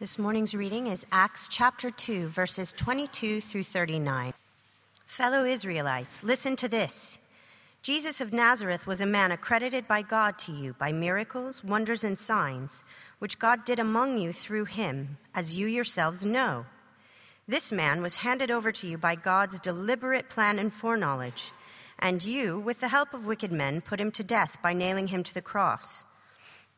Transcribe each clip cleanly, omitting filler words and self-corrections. This morning's reading is Acts chapter 2, verses 22 through 39. Fellow Israelites, listen to this. Jesus of Nazareth was a man accredited by God to you by miracles, wonders, and signs, which God did among you through him, as you yourselves know. This man was handed over to you by God's deliberate plan and foreknowledge, and you, with the help of wicked men, put him to death by nailing him to the cross.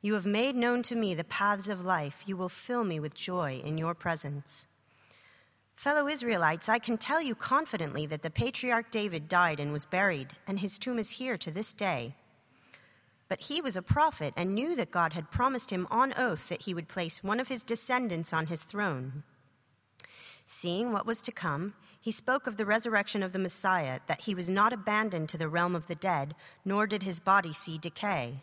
You have made known to me the paths of life. You will fill me with joy in your presence. Fellow Israelites, I can tell you confidently that the patriarch David died and was buried, and his tomb is here to this day. But he was a prophet and knew that God had promised him on oath that he would place one of his descendants on his throne. Seeing what was to come, he spoke of the resurrection of the Messiah, that he was not abandoned to the realm of the dead, nor did his body see decay.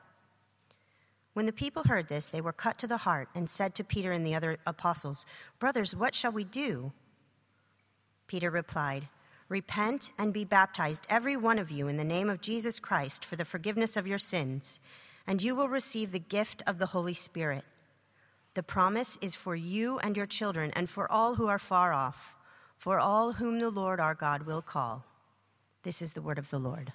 When the people heard this, they were cut to the heart and said to Peter and the other apostles, Brothers, what shall we do? Peter replied, Repent and be baptized, every one of you, in the name of Jesus Christ for the forgiveness of your sins, and you will receive the gift of the Holy Spirit. The promise is for you and your children and for all who are far off, for all whom the Lord our God will call. This is the word of the Lord.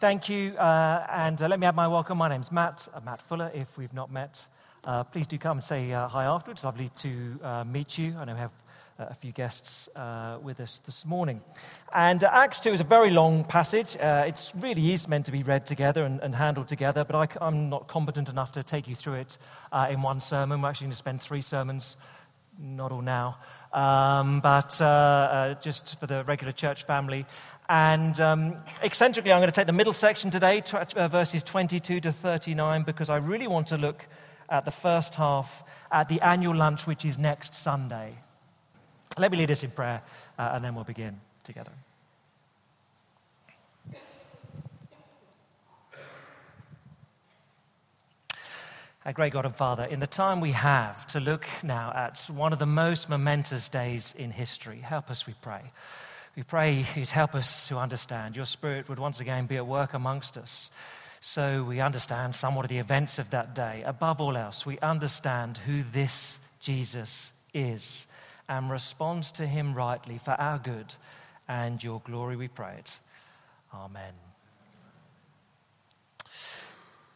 Thank you, and let me add my welcome. My name's Matt Fuller. If we've not met, please do come and say hi afterwards. Lovely to meet you. I know we have a few guests with us this morning. And Acts 2 is a very long passage. It really is meant to be read together and handled together, but I'm not competent enough to take you through it in one sermon. We're actually going to spend three sermons, not all now, but just for the regular church family. And eccentrically, I'm going to take the middle section today, verses 22 to 39, because I really want to look at the first half at the annual lunch, which is next Sunday. Let me lead us in prayer, and then we'll begin together. Our great God and Father, in the time we have to look now at one of the most momentous days in history, help us, we pray. We pray you'd help us to understand. Your Spirit would once again be at work amongst us, so we understand somewhat of the events of that day. Above all else, we understand who this Jesus is and respond to him rightly for our good and your glory, we pray it. Amen.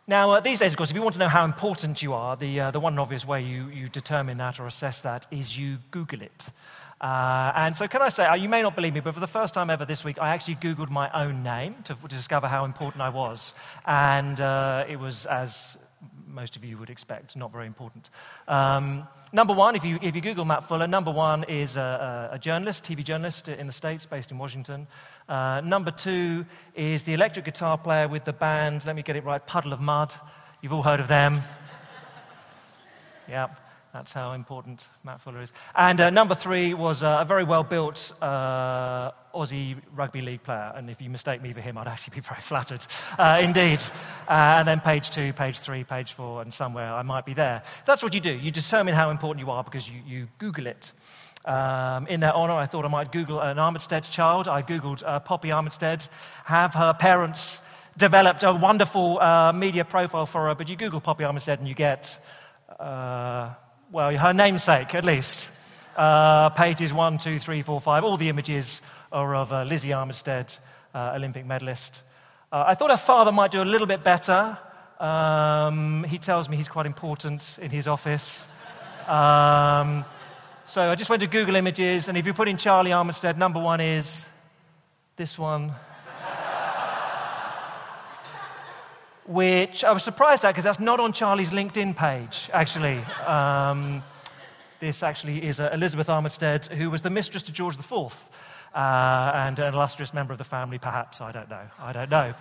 Now, these days, of course, if you want to know how important you are, the one obvious way you determine that or assess that is you Google it. And so can I say, you may not believe me, but for the first time ever this week, I actually Googled my own name to discover how important I was. And it was, as most of you would expect, not very important. Number one, if you Google Matt Fuller, number one is a journalist, TV journalist in the States, based in Washington. Number two is the electric guitar player with the band, let me get it right, Puddle of Mud. You've all heard of them. Yep. That's how important Matt Fuller is. And number three was a very well-built Aussie rugby league player. And if you mistake me for him, I'd actually be very flattered, indeed. And then page two, page three, page four, and somewhere I might be there. That's what you do. You determine how important you are because you Google it. In their honor, I thought I might Google an Armistead child. I Googled Poppy Armistead, have her parents developed a wonderful media profile for her. But you Google Poppy Armistead and you get... Well, her namesake, at least. Pages 1, 2, 3, 4, 5. All the images are of Lizzie Armistead, Olympic medalist. I thought her father might do a little bit better. He tells me he's quite important in his office. So I just went to Google Images, and if you put in Charlie Armistead, number one is this one. Which I was surprised at, because that's not on Charlie's LinkedIn page, actually. This actually is Elizabeth Armistead, who was the mistress to George IV, and an illustrious member of the family, perhaps. I don't know.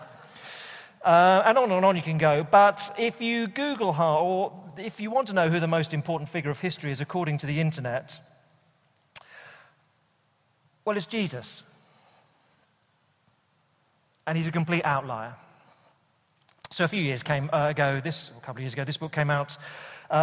And on you can go. But if you Google her, or if you want to know who the most important figure of history is according to the internet, well, it's Jesus. And he's a complete outlier. So a couple of years ago, this book came out.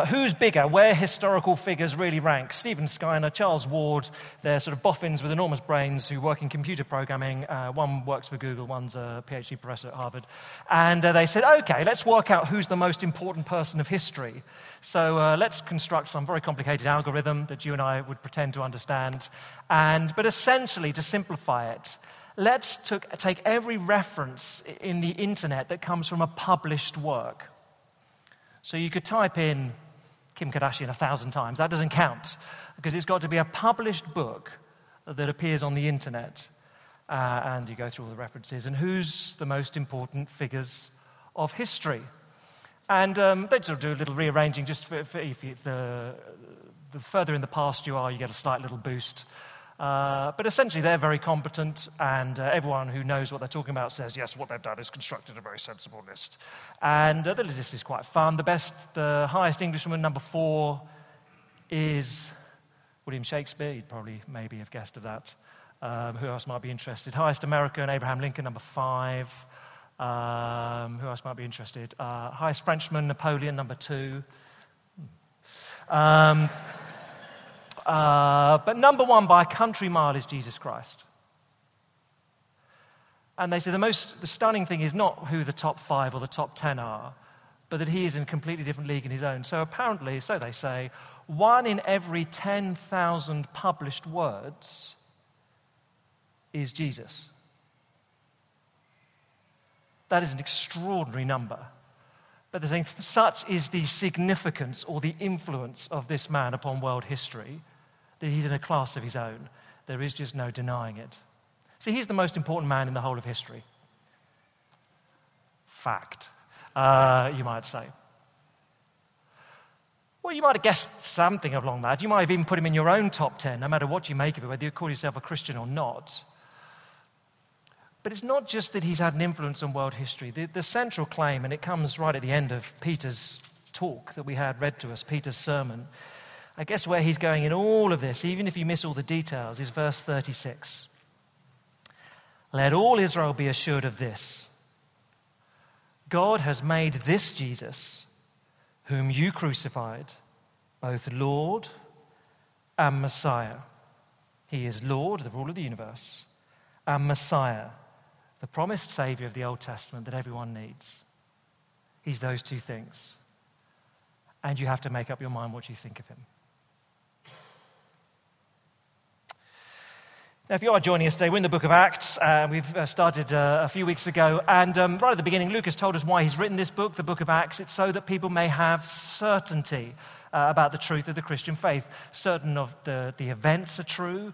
Who's Bigger? Where Historical Figures Really Rank. Stephen Skinner, Charles Ward, they're sort of boffins with enormous brains who work in computer programming. One works for Google, one's a PhD professor at Harvard. And they said, okay, let's work out who's the most important person of history. So let's construct some very complicated algorithm that you and I would pretend to understand. But essentially, to simplify it, let's take every reference in the internet that comes from a published work. So you could type in Kim Kardashian 1,000 times. That doesn't count, because it's got to be a published book that appears on the internet. And you go through all the references. And who's the most important figures of history? And they'd sort of do a little rearranging. Just if the further in the past you are, you get a slight little boost. But essentially, they're very competent, and everyone who knows what they're talking about says, yes, what they've done is constructed a very sensible list. And the list is quite fun. The highest Englishman, number 4, is William Shakespeare. You'd probably maybe have guessed of that. Who else might be interested? Highest American, Abraham Lincoln, number 5. Who else might be interested? Highest Frenchman, Napoleon, number 2. But number 1 by a country mile is Jesus Christ. And they say the stunning thing is not who the top 5 or the top 10 are, but that he is in a completely different league in his own. So apparently, so they say, 1 in every 10,000 published words is Jesus. That is an extraordinary number. But they're saying such is the significance or the influence of this man upon world history that he's in a class of his own. There is just no denying it. See, he's the most important man in the whole of history. Fact, you might say. Well, you might have guessed something along that. You might have even put him in your own top 10, no matter what you make of it, whether you call yourself a Christian or not. But it's not just that he's had an influence on world history. The central claim, and it comes right at the end of Peter's talk that we had read to us, Peter's sermon, I guess where he's going in all of this, even if you miss all the details, is verse 36. Let all Israel be assured of this. God has made this Jesus, whom you crucified, both Lord and Messiah. He is Lord, the ruler of the universe, and Messiah, the promised Savior of the Old Testament that everyone needs. He's those two things. And you have to make up your mind what you think of him. Now, if you are joining us today, we're in the book of Acts. We've started a few weeks ago. And right at the beginning, Luke has told us why he's written this book, the book of Acts. It's so that people may have certainty about the truth of the Christian faith. Certain of the events are true,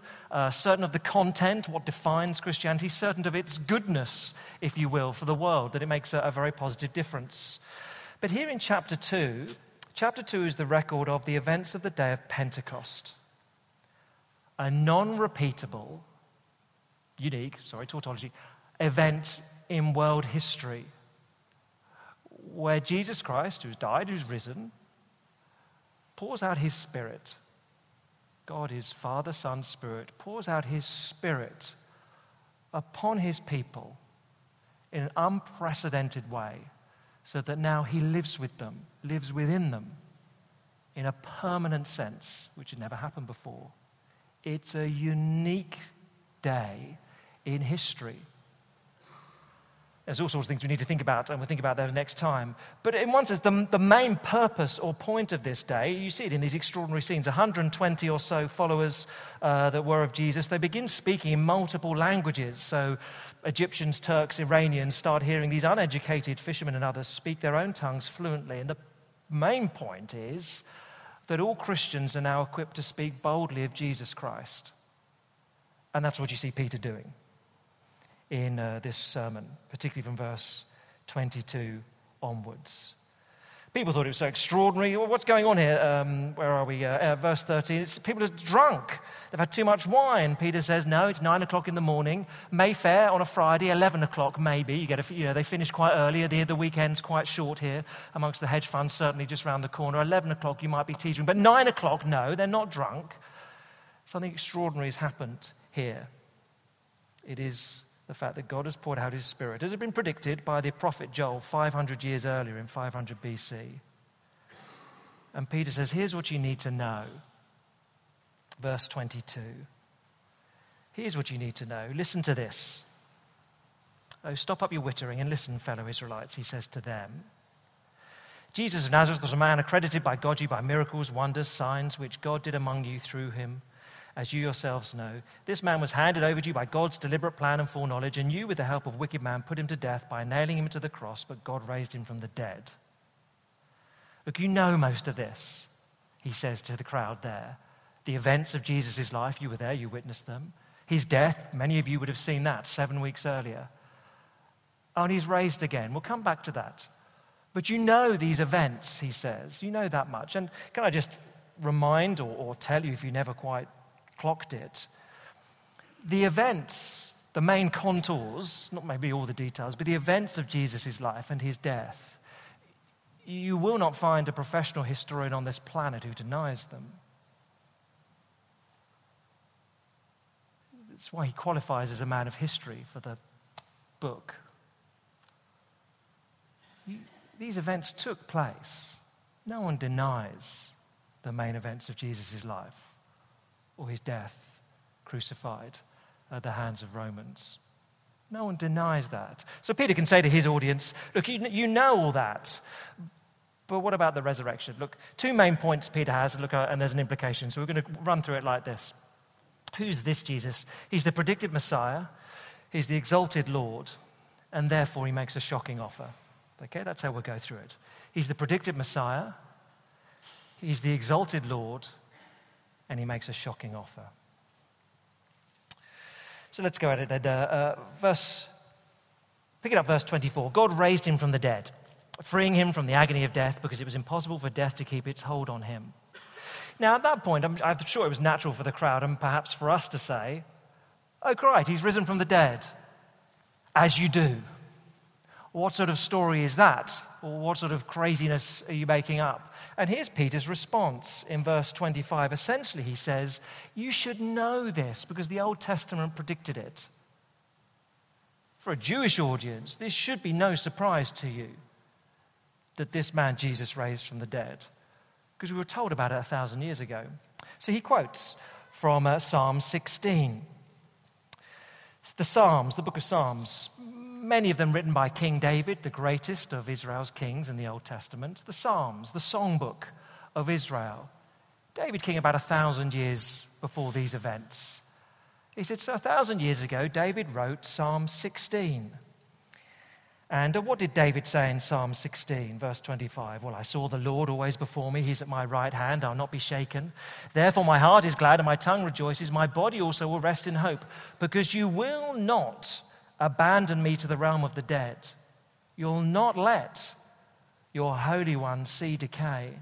certain of the content, what defines Christianity, certain of its goodness, if you will, for the world, that it makes a very positive difference. But here in chapter 2 is the record of the events of the day of Pentecost. A non-repeatable, tautology, event in world history where Jesus Christ, who's died, who's risen, pours out his Spirit. God is Father, Son, Spirit, pours out his Spirit upon his people in an unprecedented way, so that now he lives with them, lives within them in a permanent sense, which had never happened before. It's a unique day in history. There's all sorts of things we need to think about, and we'll think about those next time. But in one sense, the main purpose or point of this day, you see it in these extraordinary scenes, 120 or so followers that were of Jesus, they begin speaking in multiple languages. So Egyptians, Turks, Iranians start hearing these uneducated fishermen and others speak their own tongues fluently. And the main point is that all Christians are now equipped to speak boldly of Jesus Christ. And that's what you see Peter doing in this sermon, particularly from verse 22 onwards. People thought it was so extraordinary. Well, what's going on here? Where are we? Verse 13. People are drunk. They've had too much wine. Peter says, no, it's 9 o'clock in the morning. Mayfair on a Friday, 11 o'clock maybe. They finish quite early. The weekend's quite short here amongst the hedge funds, certainly just round the corner. 11 o'clock, you might be teetering. But 9 o'clock, no, they're not drunk. Something extraordinary has happened here. It is the fact that God has poured out his Spirit, as had been predicted by the prophet Joel 500 years earlier in 500 BC. And Peter says, here's what you need to know. Verse 22. Here's what you need to know. Listen to this. Oh, stop up your wittering and listen, fellow Israelites, he says to them. Jesus of Nazareth was a man accredited by God you by miracles, wonders, signs, which God did among you through him. As you yourselves know, this man was handed over to you by God's deliberate plan and foreknowledge, and you, with the help of wicked man, put him to death by nailing him to the cross, but God raised him from the dead. Look, you know most of this, he says to the crowd there. The events of Jesus' life, you were there, you witnessed them. His death, many of you would have seen that 7 weeks earlier. Oh, and he's raised again. We'll come back to that. But you know these events, he says. You know that much. And can I just remind or tell you, if you never quite clocked it, the events, the main contours, not maybe all the details, but the events of Jesus' life and his death, you will not find a professional historian on this planet who denies them. That's why he qualifies as a man of history for the book. These events took place. No one denies the main events of Jesus' life or his death, crucified at the hands of Romans. No one denies that. So Peter can say to his audience, look, you know all that, but what about the resurrection? Look, two main points Peter has, and there's an implication, so we're going to run through it like this. Who's this Jesus? He's the predicted Messiah, he's the exalted Lord, and therefore he makes a shocking offer. Okay, that's how we'll go through it. He's the predicted Messiah, he's the exalted Lord, and he makes a shocking offer. So let's go at it then. Pick it up, verse 24. God raised him from the dead, freeing him from the agony of death because it was impossible for death to keep its hold on him. Now, at that point, I'm sure it was natural for the crowd and perhaps for us to say, oh, right, he's risen from the dead, as you do. What sort of story is that? Or what sort of craziness are you making up? And here's Peter's response in verse 25. Essentially, he says, you should know this because the Old Testament predicted it. For a Jewish audience, this should be no surprise to you that this man Jesus raised from the dead, because we were told about it 1,000 years ago. So he quotes from Psalm 16. It's the Psalms, the book of Psalms, many of them written by King David, the greatest of Israel's kings in the Old Testament. The Psalms, the songbook of Israel. David, king about 1,000 years before these events. He said, so 1,000 years ago, David wrote Psalm 16. And what did David say in Psalm 16, verse 25? Well, I saw the Lord always before me. He's at my right hand. I'll not be shaken. Therefore, my heart is glad and my tongue rejoices. My body also will rest in hope, because you will not abandon me to the realm of the dead. You'll not let your Holy One see decay.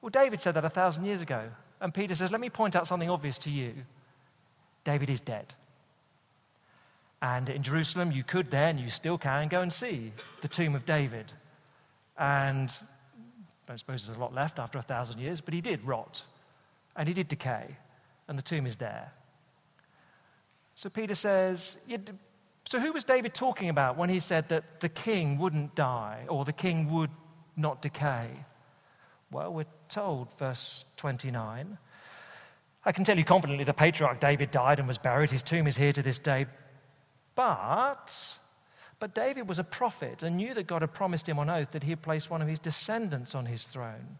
Well, David said that 1,000 years ago. And Peter says, let me point out something obvious to you. David is dead. And in Jerusalem, you could then, you still can, go and see the tomb of David. And I don't suppose there's a lot left after 1,000 years, but he did rot. And he did decay. And the tomb is there. So Peter says, so who was David talking about when he said that the king wouldn't die or the king would not decay? Well, we're told, verse 29, I can tell you confidently the patriarch David died and was buried. His tomb is here to this day. But David was a prophet and knew that God had promised him on oath that he had placed one of his descendants on his throne.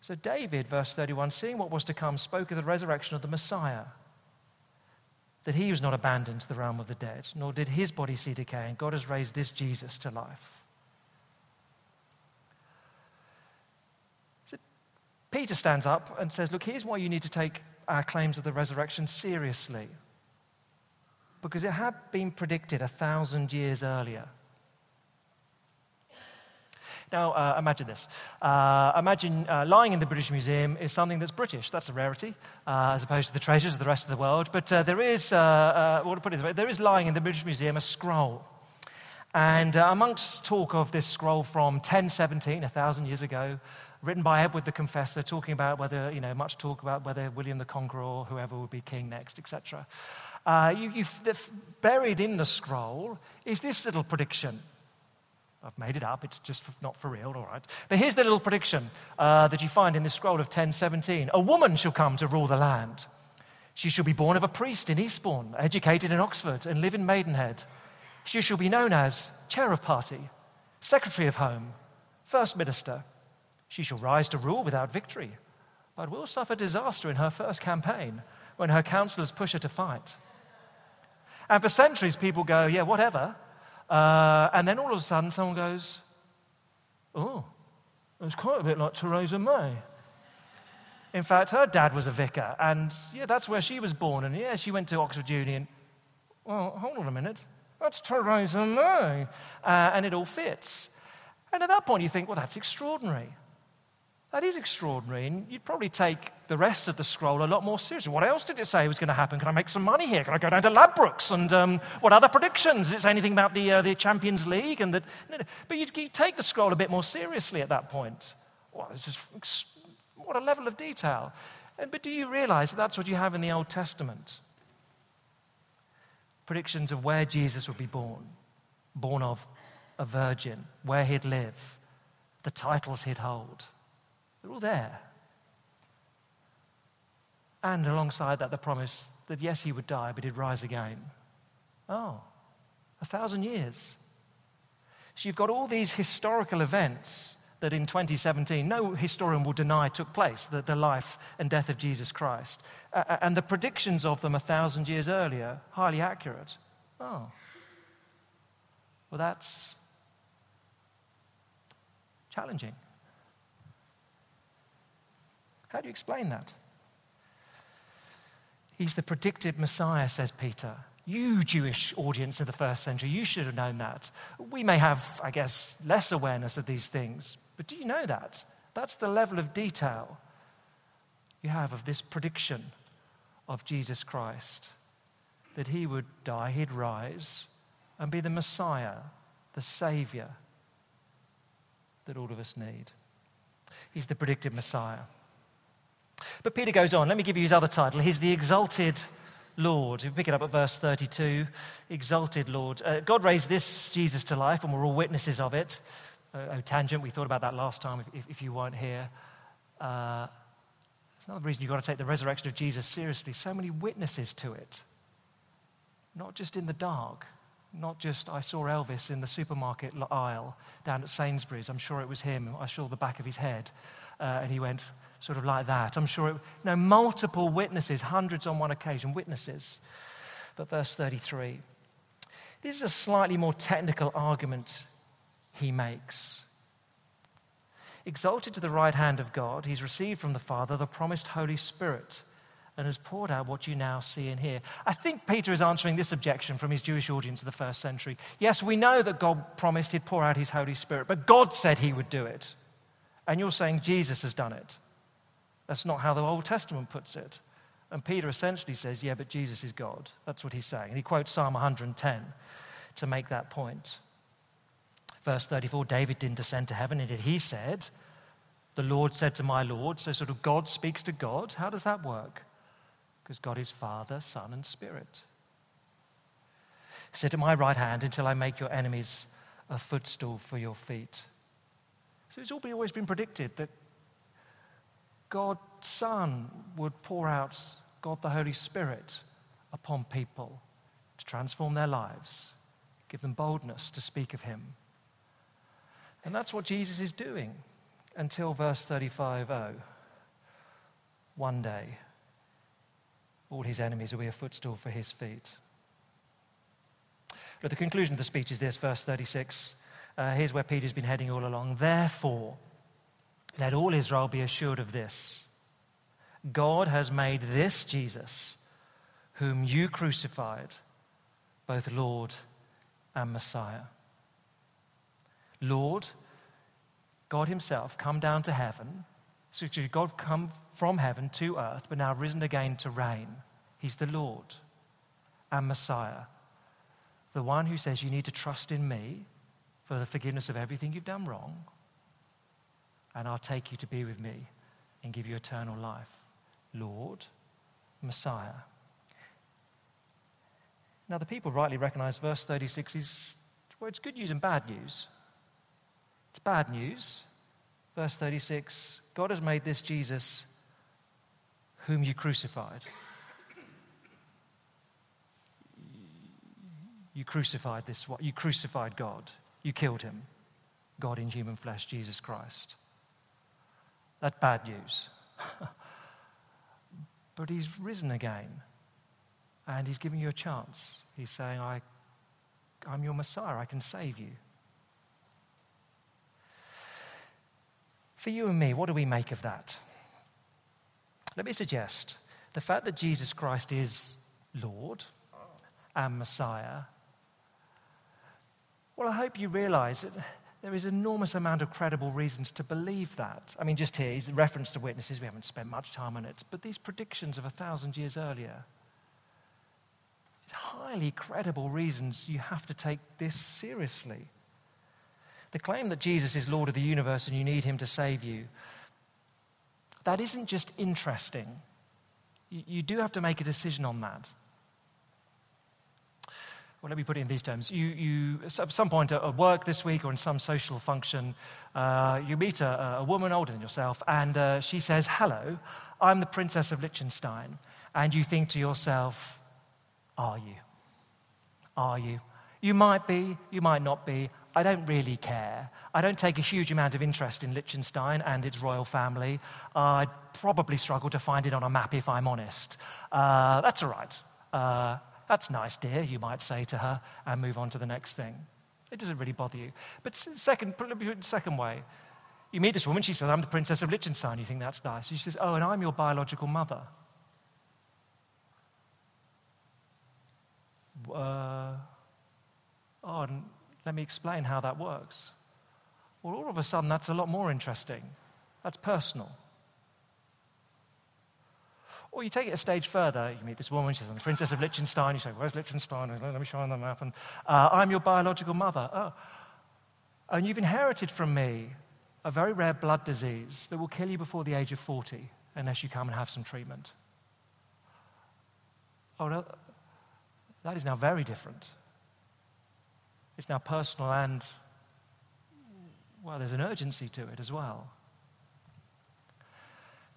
So David, verse 31, seeing what was to come, spoke of the resurrection of the Messiah, that he was not abandoned to the realm of the dead, nor did his body see decay, and God has raised this Jesus to life. So Peter stands up and says, look, here's why you need to take our claims of the resurrection seriously, because it had been predicted 1,000 years earlier. Now, imagine this. Imagine lying in the British Museum is something that's British. That's a rarity, as opposed to the treasures of the rest of the world. But there is lying in the British Museum a scroll. And amongst talk of this scroll from 1017, 1,000 years ago, written by Edward the Confessor, talking about whether, much talk about whether William the Conqueror or whoever would be king next, etc. Buried in the scroll is this little prediction. I've made it up, it's just not for real, all right. But here's the little prediction that you find in this scroll of 1017. A woman shall come to rule the land. She shall be born of a priest in Eastbourne, educated in Oxford, and live in Maidenhead. She shall be known as chair of party, secretary of home, first minister. She shall rise to rule without victory, but will suffer disaster in her first campaign when her counsellors push her to fight. And for centuries, people go, yeah, whatever. And then all of a sudden, someone goes, oh, it's quite a bit like Theresa May. In fact, her dad was a vicar, and yeah, that's where she was born, and yeah, she went to Oxford Uni, and, well, hold on a minute, that's Theresa May. And it all fits. And at that point, you think, well, that's extraordinary. That is extraordinary, and you'd probably take the rest of the scroll a lot more seriously. What else did it say was going to happen? Can I make some money here? Can I go down to Ladbrokes? And what other predictions? Did it say anything about the Champions League? And that? No. But you take the scroll a bit more seriously at that point. Wow, this is, what a level of detail. But do you realize that that's what you have in the Old Testament? Predictions of where Jesus would be born, born of a virgin, where he'd live, the titles he'd hold. They're all there. And alongside that, the promise that, yes, he would die, but he'd rise again. Oh, 1,000 years. So you've got all these historical events that in 2017, no historian will deny took place, the life and death of Jesus Christ. And the predictions of them 1,000 years earlier, highly accurate. Oh, well, that's challenging. How do you explain that? He's the predicted Messiah, says Peter. You Jewish audience in the first century, you should have known that. We may have, I guess, less awareness of these things, but do you know that? That's the level of detail you have of this prediction of Jesus Christ, that he would die, he'd rise, and be the Messiah, the Savior that all of us need. He's the predicted Messiah. But Peter goes on. Let me give you his other title. He's the Exalted Lord. If you pick it up at verse 32, Exalted Lord. God raised this Jesus to life, and we're all witnesses of it. Tangent, we thought about that last time if you weren't here. It's another reason you've got to take the resurrection of Jesus seriously. So many witnesses to it. Not just in the dark. Not just, I saw Elvis in the supermarket aisle down at Sainsbury's. I'm sure it was him. I saw the back of his head. And he went sort of like that. I'm sure multiple witnesses, hundreds on one occasion, witnesses. But verse 33, this is a slightly more technical argument he makes. Exalted to the right hand of God, he's received from the Father the promised Holy Spirit and has poured out what you now see and hear. I think Peter is answering this objection from his Jewish audience of the first century. Yes, we know that God promised he'd pour out his Holy Spirit, but God said he would do it. And you're saying Jesus has done it. That's not how the Old Testament puts it. And Peter essentially says, yeah, but Jesus is God. That's what he's saying. And he quotes Psalm 110 to make that point. Verse 34, David didn't ascend to heaven, and yet he said, the Lord said to my Lord. So sort of God speaks to God. How does that work? Because God is Father, Son, and Spirit. Sit at my right hand until I make your enemies a footstool for your feet. So it's always been predicted that God's Son would pour out God the Holy Spirit upon people to transform their lives, give them boldness to speak of him. And that's what Jesus is doing until verse 35, one day, all his enemies will be a footstool for his feet. But the conclusion of the speech is this, verse 36. Here's where Peter's been heading all along. Therefore, let all Israel be assured of this. God has made this Jesus, whom you crucified, both Lord and Messiah. Lord, God himself, come down to heaven. So God come from heaven to earth, but now risen again to reign. He's the Lord and Messiah. The one who says you need to trust in me for the forgiveness of everything you've done wrong, and I'll take you to be with me and give you eternal life. Lord, Messiah. Now the people rightly recognize verse 36 is, well, it's good news and bad news. It's bad news. Verse 36, God has made this Jesus whom you crucified. You crucified this one. You crucified God. You killed him. God in human flesh, Jesus Christ. That's bad news. But he's risen again. And he's giving you a chance. He's saying, I'm your Messiah. I can save you. For you and me, what do we make of that? Let me suggest the fact that Jesus Christ is Lord and Messiah. Well, I hope you realize that there is an enormous amount of credible reasons to believe that. I mean, just here, he's referenced to witnesses. We haven't spent much time on it. But these predictions of 1,000 years earlier, it's highly credible reasons you have to take this seriously. The claim that Jesus is Lord of the universe and you need him to save you, that isn't just interesting. You do have to make a decision on that. Well, let me put it in these terms. You at some point at work this week or in some social function, you meet a woman older than yourself, and she says, hello, I'm the Princess of Liechtenstein. And you think to yourself, are you? Are you? You might be, you might not be. I don't really care. I don't take a huge amount of interest in Liechtenstein and its royal family. I'd probably struggle to find it on a map if I'm honest. That's all right. That's nice, dear, you might say to her, and move on to the next thing. It doesn't really bother you. But second way, you meet this woman, she says, I'm the Princess of Liechtenstein. You think that's nice. She says, oh, and I'm your biological mother. Let me explain how that works. Well, all of a sudden, that's a lot more interesting. That's personal. Or you take it a stage further. You meet this woman. She's the Princess of Liechtenstein. You say, where's Liechtenstein? Let me show you on the map. And, I'm your biological mother. Oh. And you've inherited from me a very rare blood disease that will kill you before the age of 40 unless you come and have some treatment. Oh, no. That is now very different. It's now personal and, well, there's an urgency to it as well.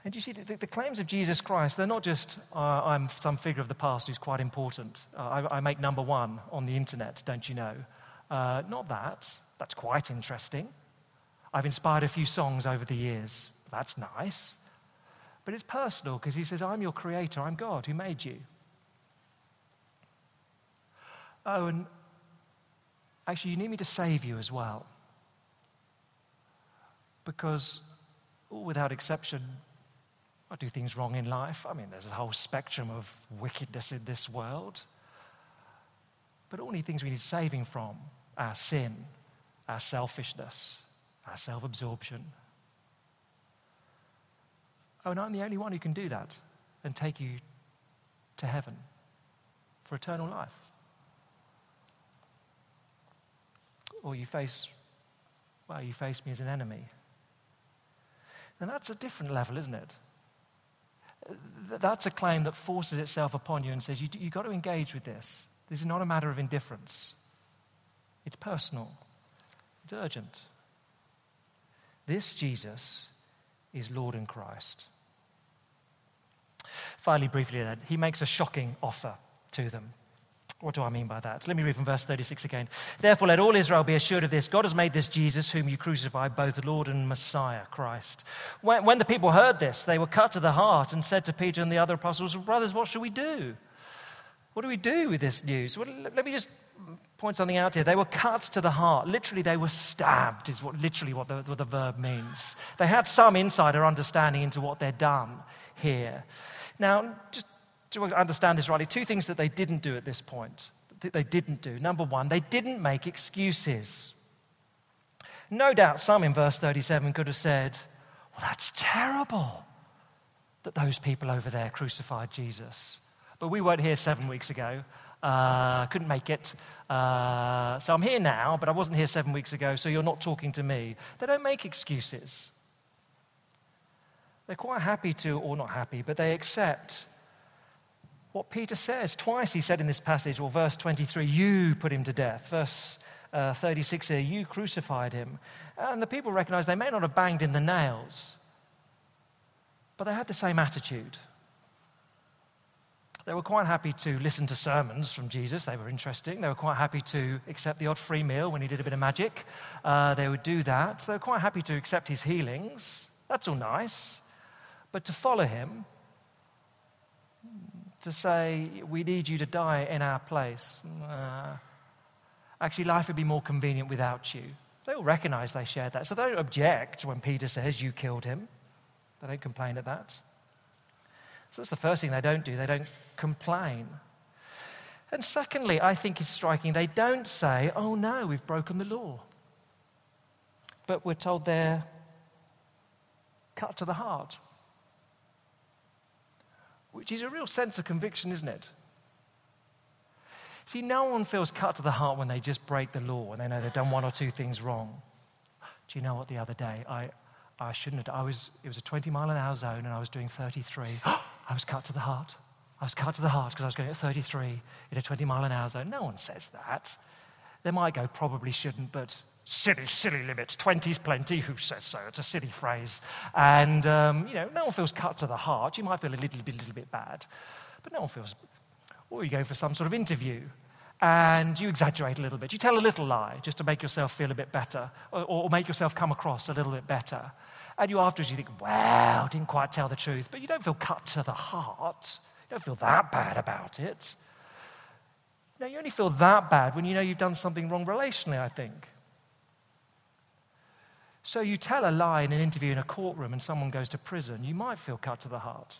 And you see, the claims of Jesus Christ, they're not just, I'm some figure of the past who's quite important. I make number one on the internet, don't you know? Not that. That's quite interesting. I've inspired a few songs over the years. That's nice. But it's personal because he says, I'm your creator. I'm God who made you. Oh, and actually, you need me to save you as well. Because, all without exception, I do things wrong in life. I mean, there's a whole spectrum of wickedness in this world. But all the things we need saving from, our sin, our selfishness, our self-absorption. Oh, and I'm the only one who can do that and take you to heaven for eternal life. Or you face me as an enemy. And that's a different level, isn't it? That's a claim that forces itself upon you and says, you've got to engage with this. This is not a matter of indifference. It's personal. It's urgent. This Jesus is Lord and Christ. Finally, briefly then, he makes a shocking offer to them. What do I mean by that? Let me read from verse 36 again. Therefore, let all Israel be assured of this. God has made this Jesus, whom you crucified, both Lord and Messiah, Christ. When the people heard this, they were cut to the heart and said to Peter and the other apostles, brothers, what shall we do? What do we do with this news? Well, let me just point something out here. They were cut to the heart. Literally, they were stabbed is what the verb means. They had some insider understanding into what they'd done here. Now, just to understand this rightly, two things that they didn't do at this point. Number one, they didn't make excuses. No doubt some in verse 37 could have said, well, that's terrible that those people over there crucified Jesus. But we weren't here 7 weeks ago. Couldn't make it. So I'm here now, but I wasn't here 7 weeks ago, so you're not talking to me. They don't make excuses. They're quite happy to, or not happy, but they accept what Peter says. Twice he said in this passage, well, verse 23, you put him to death. Verse 36 here, you crucified him. And the people recognized they may not have banged in the nails, but they had the same attitude. They were quite happy to listen to sermons from Jesus. They were interesting. They were quite happy to accept the odd free meal when he did a bit of magic. They would do that. They were quite happy to accept his healings. That's all nice. But to follow him, to say, we need you to die in our place. Actually, life would be more convenient without you. They all recognize they shared that. So they don't object when Peter says, you killed him. They don't complain at that. So that's the first thing they don't do. They don't complain. And secondly, I think it's striking, they don't say, oh no, we've broken the law. But we're told they're cut to the heart. Which is a real sense of conviction, isn't it? See, no one feels cut to the heart when they just break the law and they know they've done one or two things wrong. Do you know what, the other day, I shouldn't have. It was a 20-mile-an-hour zone and I was doing 33. I was cut to the heart. I was cut to the heart because I was going at 33 in a 20-mile-an-hour zone. No one says that. They might go, probably shouldn't, but silly, silly limits. 20's plenty. Who says so? It's a silly phrase. And, no one feels cut to the heart. You might feel a little bit bad, but no one feels. Or you go for some sort of interview and you exaggerate a little bit. You tell a little lie just to make yourself feel a bit better or make yourself come across a little bit better. And you afterwards, you think, wow, didn't quite tell the truth. But you don't feel cut to the heart. You don't feel that bad about it. No, you only feel that bad when you know you've done something wrong relationally, I think. So you tell a lie in an interview in a courtroom and someone goes to prison, you might feel cut to the heart.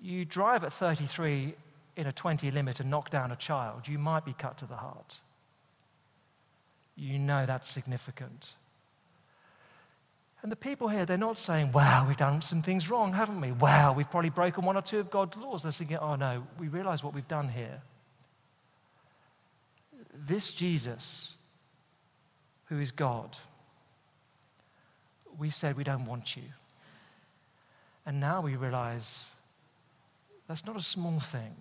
You drive at 33 in a 20 limit and knock down a child, you might be cut to the heart. You know that's significant. And the people here, they're not saying, wow, we've done some things wrong, haven't we? Wow, we've probably broken one or two of God's laws. They're thinking, oh no, we realize what we've done here. This Jesus, who is God, we said we don't want you. And now we realize that's not a small thing.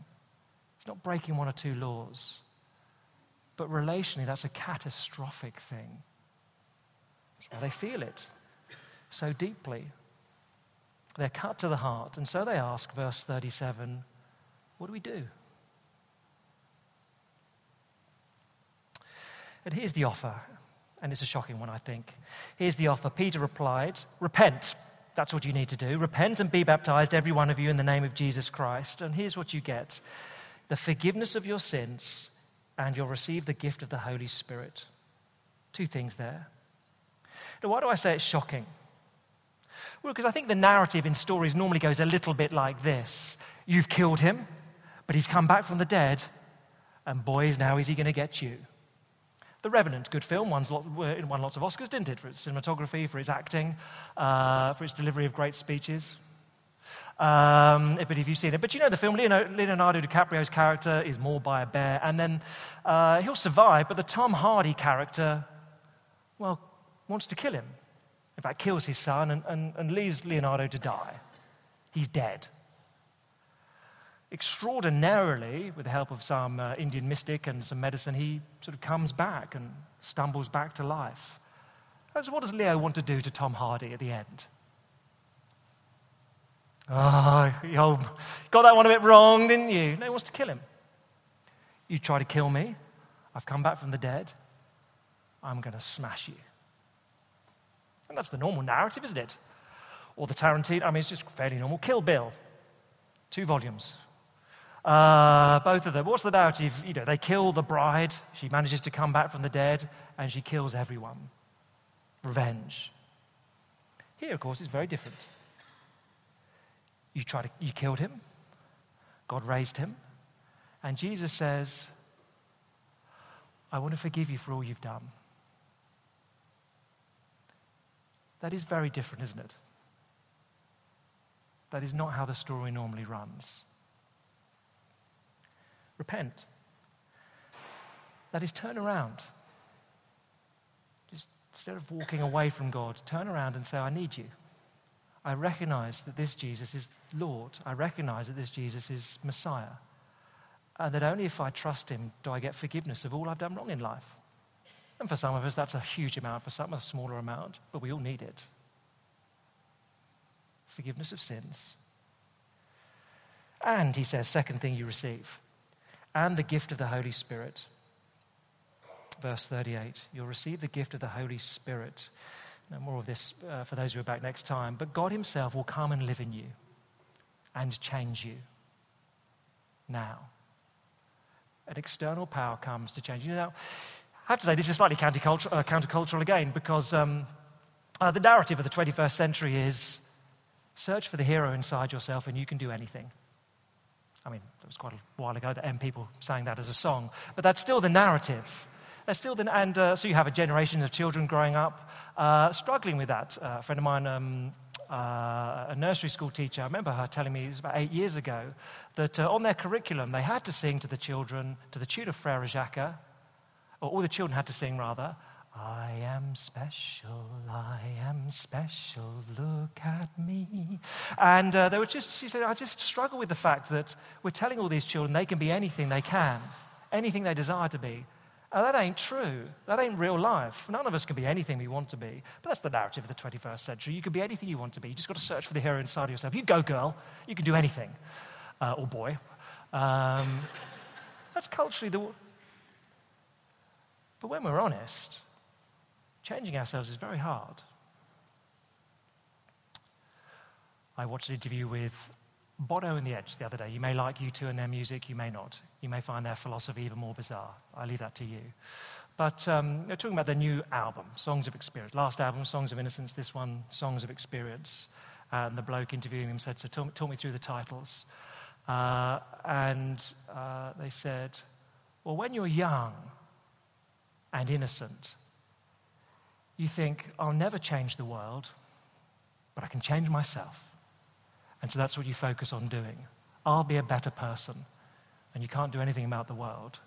It's not breaking one or two laws. But relationally, that's a catastrophic thing. They feel it so deeply. They're cut to the heart. And so they ask, verse 37, what do we do? And here's the offer. And it's a shocking one, I think. Here's the offer. Peter replied, repent. That's what you need to do. Repent and be baptized, every one of you, in the name of Jesus Christ. And here's what you get. The forgiveness of your sins, and you'll receive the gift of the Holy Spirit. Two things there. Now, why do I say it's shocking? Well, because I think the narrative in stories normally goes a little bit like this. You've killed him, but he's come back from the dead, and boys, now is he going to get you. The Revenant, good film, won lots of Oscars, didn't it? For its cinematography, for its acting, for its delivery of great speeches. But if you've seen it. But you know the film, Leonardo DiCaprio's character is mauled by a bear, and then he'll survive, but the Tom Hardy character, well, wants to kill him. In fact, kills his son and leaves Leonardo to die. He's dead. Extraordinarily, with the help of some Indian mystic and some medicine, he sort of comes back and stumbles back to life. And so what does Leo want to do to Tom Hardy at the end? Oh, you got that one a bit wrong, didn't you? No, he wants to kill him. You try to kill me. I've come back from the dead. I'm going to smash you. And that's the normal narrative, isn't it? Or the Tarantino, I mean, it's just fairly normal. Kill Bill, 2 volumes. Both of them. What's the narrative? You know, they kill the bride. She manages to come back from the dead, and she kills everyone. Revenge. Here, of course, it's very different. You killed him. God raised him. And Jesus says, I want to forgive you for all you've done. That is very different, isn't it? That is not how the story normally runs. Repent. That is turn around. Just instead of walking away from God, turn around and say, I need you. I recognize that this Jesus is Lord. I recognize that this Jesus is Messiah. And that only if I trust him do I get forgiveness of all I've done wrong in life. And for some of us, that's a huge amount. For some, a smaller amount. But we all need it. Forgiveness of sins. And, he says, second thing you receive. And the gift of the Holy Spirit. Verse 38. You'll receive the gift of the Holy Spirit. Now, more of this for those who are back next time. But God himself will come and live in you. And change you. Now. An external power comes to change. You know, I have to say this is slightly countercultural again, because the narrative of the 21st century is search for the hero inside yourself and you can do anything. I mean, that was quite a while ago that people sang that as a song, but that's still the narrative. That's still the, and so you have a generation of children growing up struggling with that. A friend of mine, a nursery school teacher, I remember her telling me, it was about 8 years ago, that on their curriculum they had to sing to the children, to the tune of Frere Jacques, or all the children had to sing rather, I am special, look at me. And they were just, she said, I just struggle with the fact that we're telling all these children they can be anything they can, anything they desire to be. And that ain't true. That ain't real life. None of us can be anything we want to be. But that's the narrative of the 21st century. You can be anything you want to be. You just got to search for the hero inside of yourself. You go, girl. You can do anything. Or boy. That's culturally the... But when we're honest, changing ourselves is very hard. I watched an interview with Bono and the Edge the other day. You may like U2 and their music, you may not. You may find their philosophy even more bizarre. I leave that to you. But they're talking about their new album, Songs of Experience. Last album, Songs of Innocence. This one, Songs of Experience. And the bloke interviewing him said, so talk me through the titles. And they said, well, when you're young and innocent, you think, I'll never change the world, but I can change myself. And so that's what you focus on doing. I'll be a better person. And you can't do anything about the world.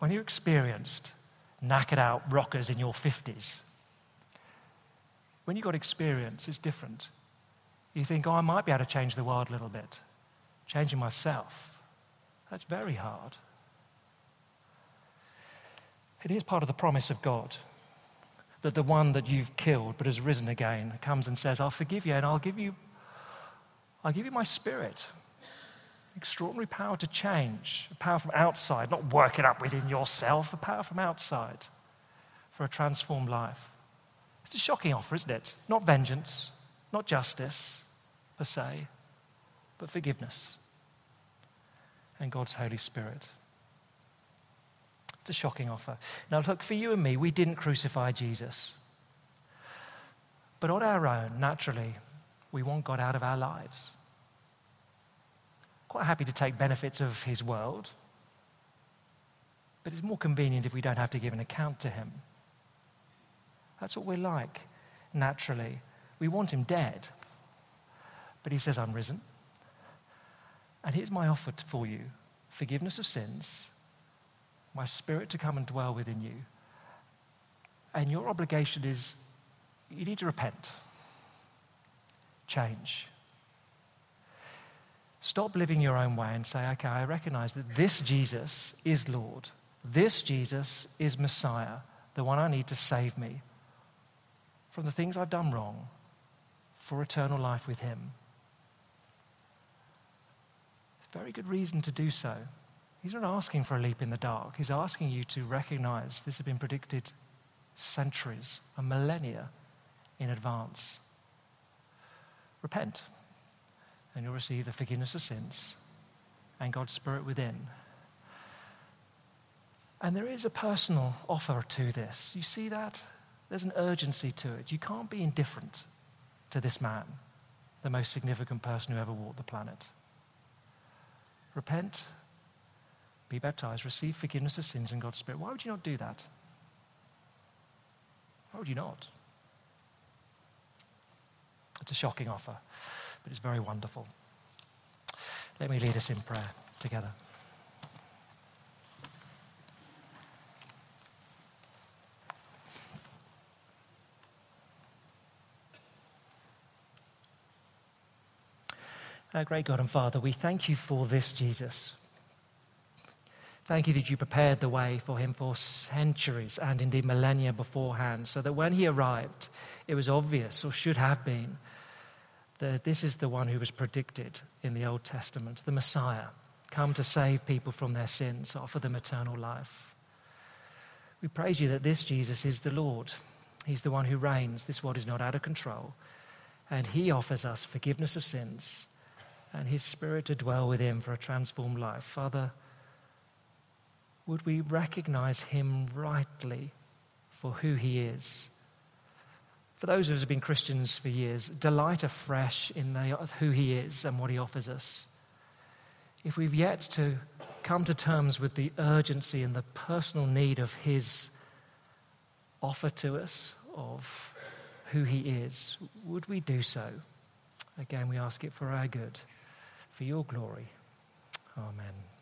When you're experienced, knackered out rockers in your 50s, when you've got experience, it's different. You think, oh, I might be able to change the world a little bit. Changing myself, that's very hard. It is part of the promise of God. That the one that you've killed but has risen again comes and says, I'll forgive you and I'll give you my spirit. Extraordinary power to change. A power from outside, not work it up within yourself. A power from outside for a transformed life. It's a shocking offer, isn't it? Not vengeance, not justice per se, but forgiveness and God's Holy Spirit. It's a shocking offer. Now look, for you and me, we didn't crucify Jesus. But on our own, naturally, we want God out of our lives. Quite happy to take benefits of his world, but it's more convenient if we don't have to give an account to him. That's what we're like, naturally. We want him dead, but he says, I'm risen. And here's my offer for you, forgiveness of sins, my spirit to come and dwell within you. And your obligation is, you need to repent. Change. Stop living your own way and say, okay, I recognize that this Jesus is Lord. This Jesus is Messiah, the one I need to save me from the things I've done wrong for eternal life with him. Very good reason to do so. He's not asking for a leap in the dark. He's asking you to recognize this has been predicted centuries, a millennia in advance. Repent, and you'll receive the forgiveness of sins and God's Spirit within. And there is a personal offer to this. You see that? There's an urgency to it. You can't be indifferent to this man, the most significant person who ever walked the planet. Repent, be baptized, receive forgiveness of sins in God's Spirit. Why would you not do that? Why would you not? It's a shocking offer, but it's very wonderful. Let me lead us in prayer together. Our great God and Father, we thank you for this Jesus. Thank you that you prepared the way for him for centuries and indeed millennia beforehand, so that when he arrived, it was obvious, or should have been, that this is the one who was predicted in the Old Testament, the Messiah, come to save people from their sins, offer them eternal life. We praise you that this Jesus is the Lord. He's the one who reigns. This world is not out of control. And he offers us forgiveness of sins and his Spirit to dwell within for a transformed life. Father, would we recognize him rightly for who he is? For those of us who have been Christians for years, delight afresh in who he is and what he offers us. If we've yet to come to terms with the urgency and the personal need of his offer to us of who he is, would we do so? Again, we ask it for our good, for your glory. Amen.